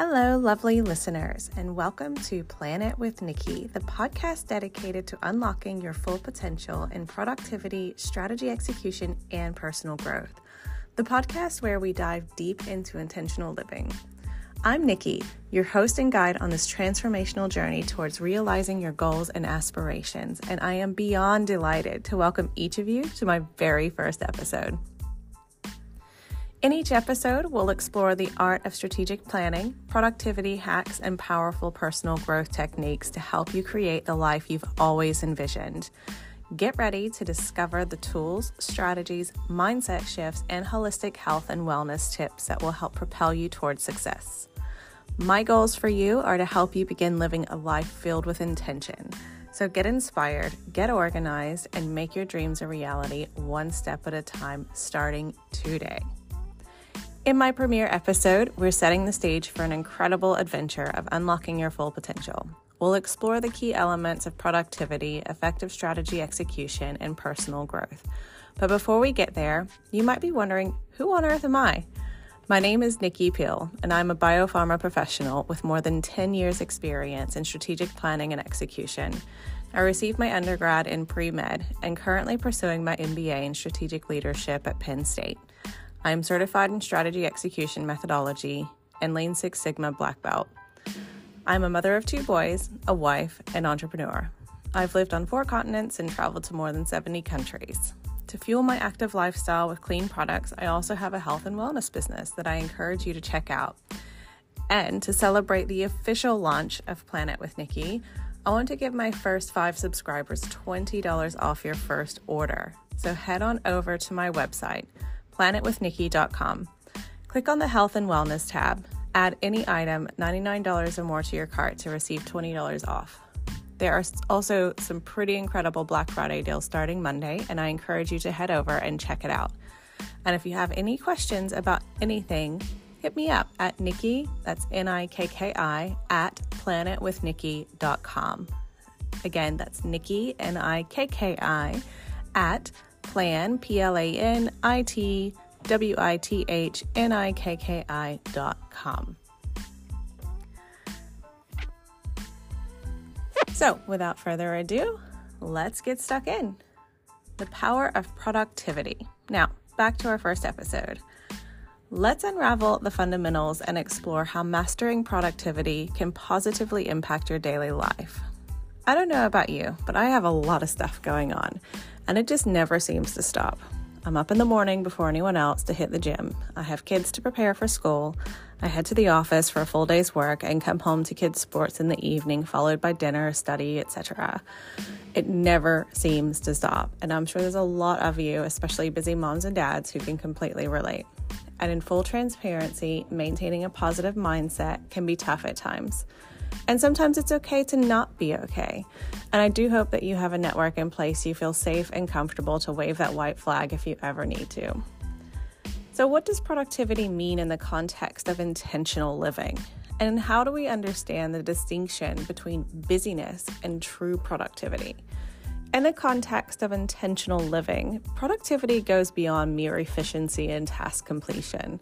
Hello, lovely listeners, and welcome to Plan It with Nikki, the podcast dedicated to unlocking your full potential in productivity, strategy execution, and personal growth. The podcast where we dive deep into intentional living. I'm Nikki, your host and guide on this transformational journey towards realizing your goals and aspirations, and I am beyond delighted to welcome each of you to my very first episode. In each episode, we'll explore the art of strategic planning, productivity hacks, and powerful personal growth techniques to help you create the life you've always envisioned. Get ready to discover the tools, strategies, mindset shifts, and holistic health and wellness tips that will help propel you towards success. My goals for you are to help you begin living a life filled with intention. So get inspired, get organized, and make your dreams a reality one step at a time, starting today. In my premiere episode, we're setting the stage for an incredible adventure of unlocking your full potential. We'll explore the key elements of productivity, effective strategy execution, and personal growth. But before we get there, you might be wondering, who on earth am I? My name is Nikki Peel, and I'm a biopharma professional with more than 10 years experience in strategic planning and execution. I received my undergrad in pre-med and currently pursuing my MBA in strategic leadership at Penn State. I am certified in strategy execution methodology and Lean Six Sigma Black Belt. I'm a mother of two boys, a wife, and entrepreneur. I've lived on 4 continents and traveled to more than 70 countries. To fuel my active lifestyle with clean products, I also have a health and wellness business that I encourage you to check out. And to celebrate the official launch of Plan It with Nikki, I want to give my first 5 subscribers $20 off your first order. So head on over to my website, planitwithnikki.com. Click on the Health and Wellness tab. Add any item, $99 or more, to your cart to receive $20 off. There are also some pretty incredible Black Friday deals starting Monday, and I encourage you to head over and check it out. And if you have any questions about anything, hit me up at Nikki, that's Nikki, at planitwithnikki.com. Again, that's Nikki, Nikki, at Plan, planitwithnikki.com. So, without further ado, let's get stuck in. The power of productivity. Now, back to our first episode. Let's unravel the fundamentals and explore how mastering productivity can positively impact your daily life. I don't know about you, but I have a lot of stuff going on, and it just never seems to stop. I'm up in the morning before anyone else to hit the gym. I have kids to prepare for school. I head to the office for a full day's work and come home to kids' sports in the evening, followed by dinner, study, etc. It never seems to stop, and I'm sure there's a lot of you, especially busy moms and dads, who can completely relate. And in full transparency, maintaining a positive mindset can be tough at times. And sometimes it's okay to not be okay. And I do hope that you have a network in place you feel safe and comfortable to wave that white flag if you ever need to. So what does productivity mean in the context of intentional living? And how do we understand the distinction between busyness and true productivity? In the context of intentional living, productivity goes beyond mere efficiency and task completion.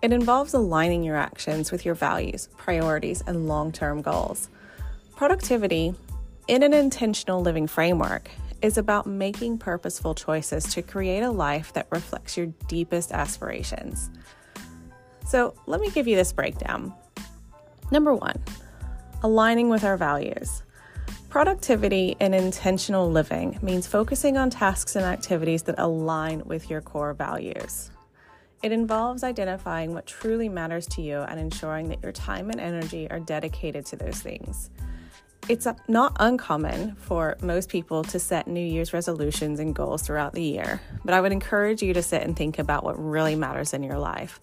It involves aligning your actions with your values, priorities, and long-term goals. Productivity, in an intentional living framework, is about making purposeful choices to create a life that reflects your deepest aspirations. So let me give you this breakdown. Number 1, aligning with our values. Productivity in intentional living means focusing on tasks and activities that align with your core values. It involves identifying what truly matters to you and ensuring that your time and energy are dedicated to those things. It's not uncommon for most people to set New Year's resolutions and goals throughout the year, but I would encourage you to sit and think about what really matters in your life.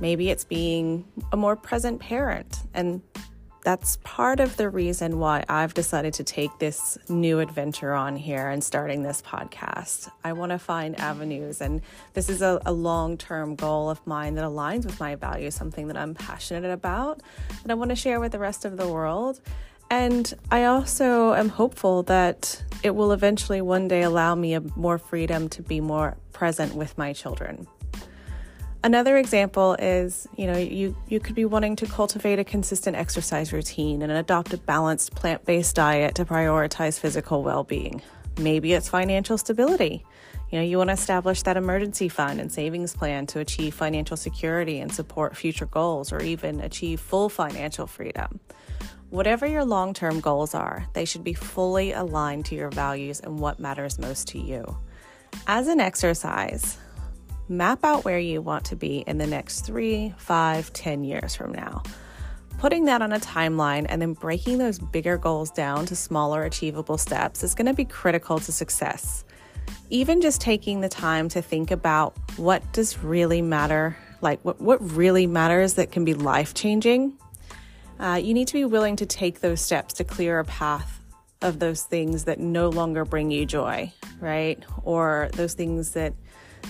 Maybe it's being a more present parent, and that's part of the reason why I've decided to take this new adventure on here and starting this podcast. I want to find avenues, and this is a long-term goal of mine that aligns with my values, something that I'm passionate about, that I want to share with the rest of the world. And I also am hopeful that it will eventually one day allow me more freedom to be more present with my children. Another example is, you could be wanting to cultivate a consistent exercise routine and adopt a balanced plant-based diet to prioritize physical well-being. Maybe it's financial stability. You want to establish that emergency fund and savings plan to achieve financial security and support future goals, or even achieve full financial freedom. Whatever your long-term goals are, they should be fully aligned to your values and what matters most to you. As an exercise, map out where you want to be in the next 3, 5, 10 years from now. Putting that on a timeline and then breaking those bigger goals down to smaller achievable steps is going to be critical to success. Even just taking the time to think about what does really matter, like what really matters that can be life-changing, you need to be willing to take those steps to clear a path of those things that no longer bring you joy, right? Or those things that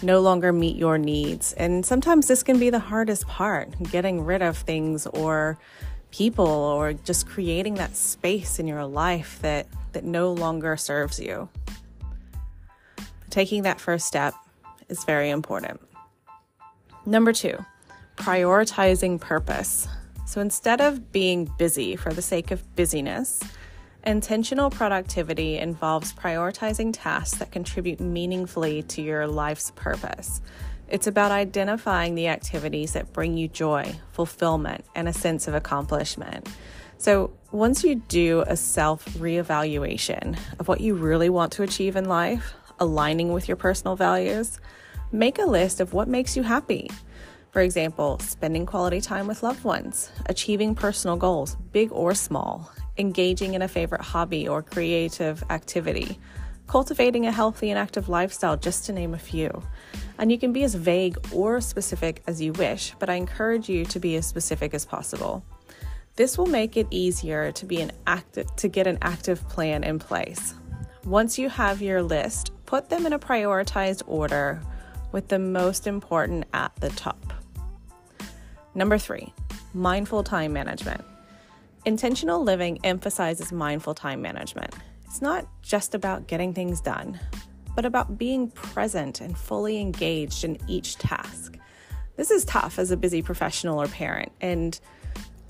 no longer meet your needs. And sometimes this can be the hardest part, getting rid of things or people, or just creating that space in your life that no longer serves you. Taking that first step is very important. Number 2, prioritizing purpose. So instead of being busy for the sake of busyness, intentional productivity involves prioritizing tasks that contribute meaningfully to your life's purpose. It's about identifying the activities that bring you joy, fulfillment, and a sense of accomplishment. So once you do a self-reevaluation of what you really want to achieve in life, aligning with your personal values, make a list of what makes you happy. For example, spending quality time with loved ones, achieving personal goals, big or small, engaging in a favorite hobby or creative activity, cultivating a healthy and active lifestyle, just to name a few. And you can be as vague or specific as you wish, but I encourage you to be as specific as possible. This will make it easier to get an active plan in place. Once you have your list, put them in a prioritized order, with the most important at the top. Number 3, mindful time management. Intentional living emphasizes mindful time management. It's not just about getting things done, but about being present and fully engaged in each task. This is tough as a busy professional or parent, and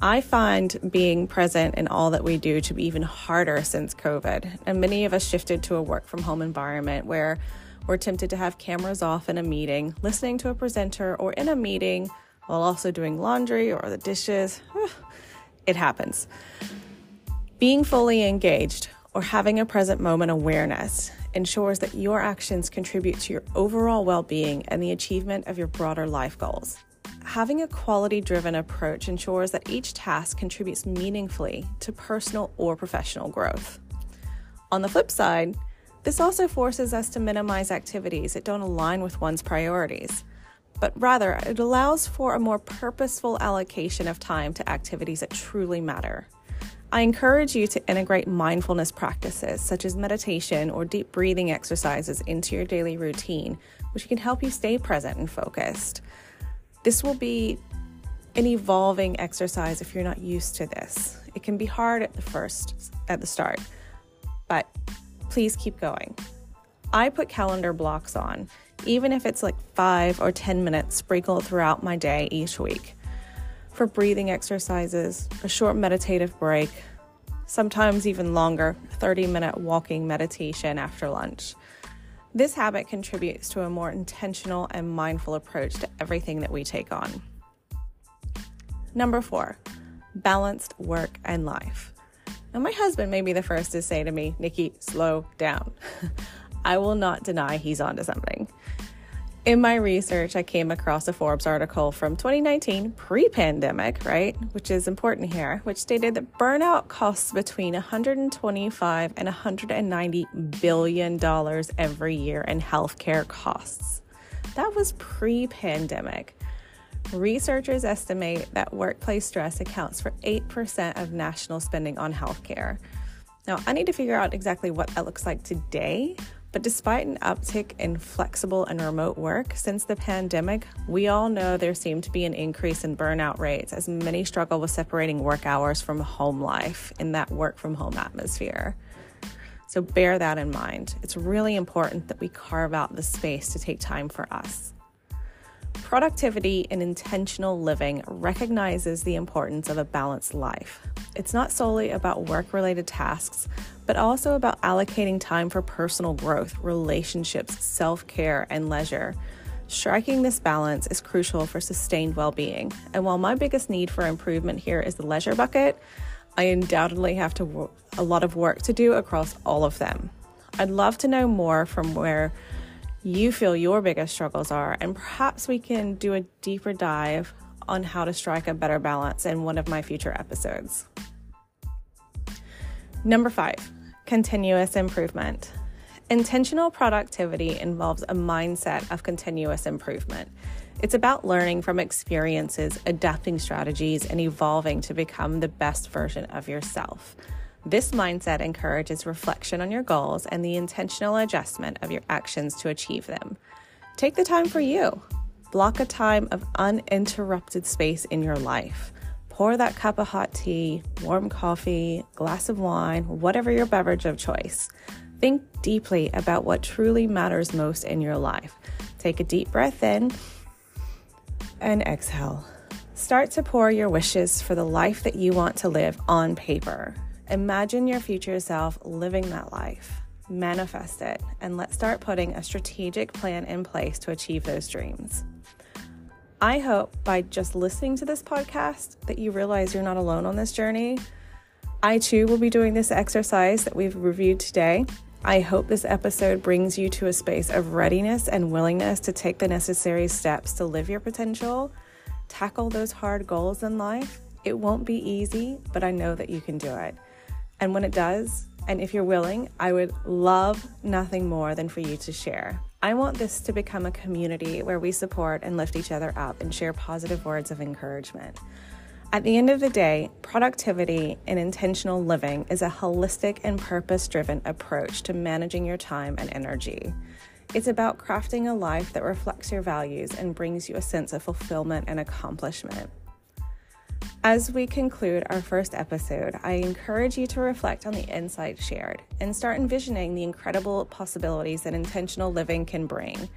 I find being present in all that we do to be even harder since COVID, and many of us shifted to a work-from-home environment where we're tempted to have cameras off in a meeting, listening to a presenter, or in a meeting while also doing laundry or the dishes. It happens. Being fully engaged or having a present moment awareness ensures that your actions contribute to your overall well-being and the achievement of your broader life goals. Having a quality-driven approach ensures that each task contributes meaningfully to personal or professional growth. On the flip side, this also forces us to minimize activities that don't align with one's priorities, but rather it allows for a more purposeful allocation of time to activities that truly matter. I encourage you to integrate mindfulness practices such as meditation or deep breathing exercises into your daily routine, which can help you stay present and focused. This will be an evolving exercise if you're not used to this. It can be hard at the start, but please keep going. I put calendar blocks on, even if it's like 5 or 10 minutes sprinkled throughout my day each week, for breathing exercises, a short meditative break, sometimes even longer, 30-minute walking meditation after lunch. This habit contributes to a more intentional and mindful approach to everything that we take on. Number 4, balanced work and life. Now, my husband may be the first to say to me, "Nikki, slow down." I will not deny he's onto something. In my research, I came across a Forbes article from 2019, pre-pandemic, right, which is important here, which stated that burnout costs between $125 and $190 billion every year in healthcare costs. That was pre-pandemic. Researchers estimate that workplace stress accounts for 8% of national spending on healthcare. Now, I need to figure out exactly what that looks like today, but despite an uptick in flexible and remote work since the pandemic, we all know there seemed to be an increase in burnout rates as many struggle with separating work hours from home life in that work-from-home atmosphere. So bear that in mind. It's really important that we carve out the space to take time for us. Productivity and intentional living recognizes the importance of a balanced life. It's not solely about work-related tasks, but also about allocating time for personal growth, relationships, self-care, and leisure. Striking this balance is crucial for sustained well-being. And while my biggest need for improvement here is the leisure bucket, I undoubtedly have a lot of work to do across all of them. I'd love to know more from where you feel your biggest struggles are, and perhaps we can do a deeper dive on how to strike a better balance in one of my future episodes. Number 5, continuous improvement. Intentional productivity involves a mindset of continuous improvement. It's about learning from experiences, adapting strategies, and evolving to become the best version of yourself. This mindset encourages reflection on your goals and the intentional adjustment of your actions to achieve them. Take the time for you. Block a time of uninterrupted space in your life. Pour that cup of hot tea, warm coffee, glass of wine, whatever your beverage of choice. Think deeply about what truly matters most in your life. Take a deep breath in and exhale. Start to pour your wishes for the life that you want to live on paper. Imagine your future self living that life, manifest it, and let's start putting a strategic plan in place to achieve those dreams. I hope by just listening to this podcast that you realize you're not alone on this journey. I too will be doing this exercise that we've reviewed today. I hope this episode brings you to a space of readiness and willingness to take the necessary steps to live your potential, tackle those hard goals in life. It won't be easy, but I know that you can do it. And when it does, and if you're willing, I would love nothing more than for you to share. I want this to become a community where we support and lift each other up and share positive words of encouragement. At the end of the day, productivity and intentional living is a holistic and purpose-driven approach to managing your time and energy. It's about crafting a life that reflects your values and brings you a sense of fulfillment and accomplishment. As we conclude our first episode, I encourage you to reflect on the insights shared and start envisioning the incredible possibilities that intentional living can bring.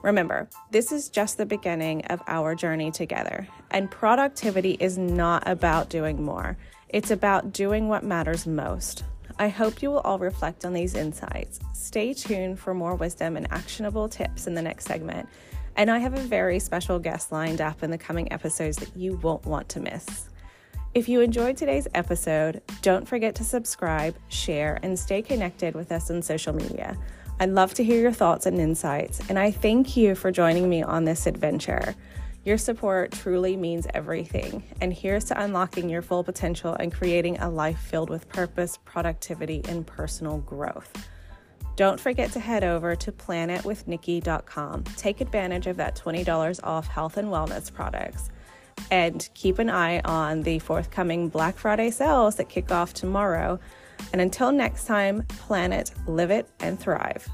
Remember, this is just the beginning of our journey together, and productivity is not about doing more. It's about doing what matters most. I hope you will all reflect on these insights. Stay tuned for more wisdom and actionable tips in the next segment. And I have a very special guest lined up in the coming episodes that you won't want to miss. If you enjoyed today's episode, don't forget to subscribe, share, and stay connected with us on social media. I'd love to hear your thoughts and insights, and I thank you for joining me on this adventure. Your support truly means everything, and here's to unlocking your full potential and creating a life filled with purpose, productivity, and personal growth. Don't forget to head over to planitwithnikki.com. Take advantage of that $20 off health and wellness products. And keep an eye on the forthcoming Black Friday sales that kick off tomorrow. And until next time, planet, live it, and thrive.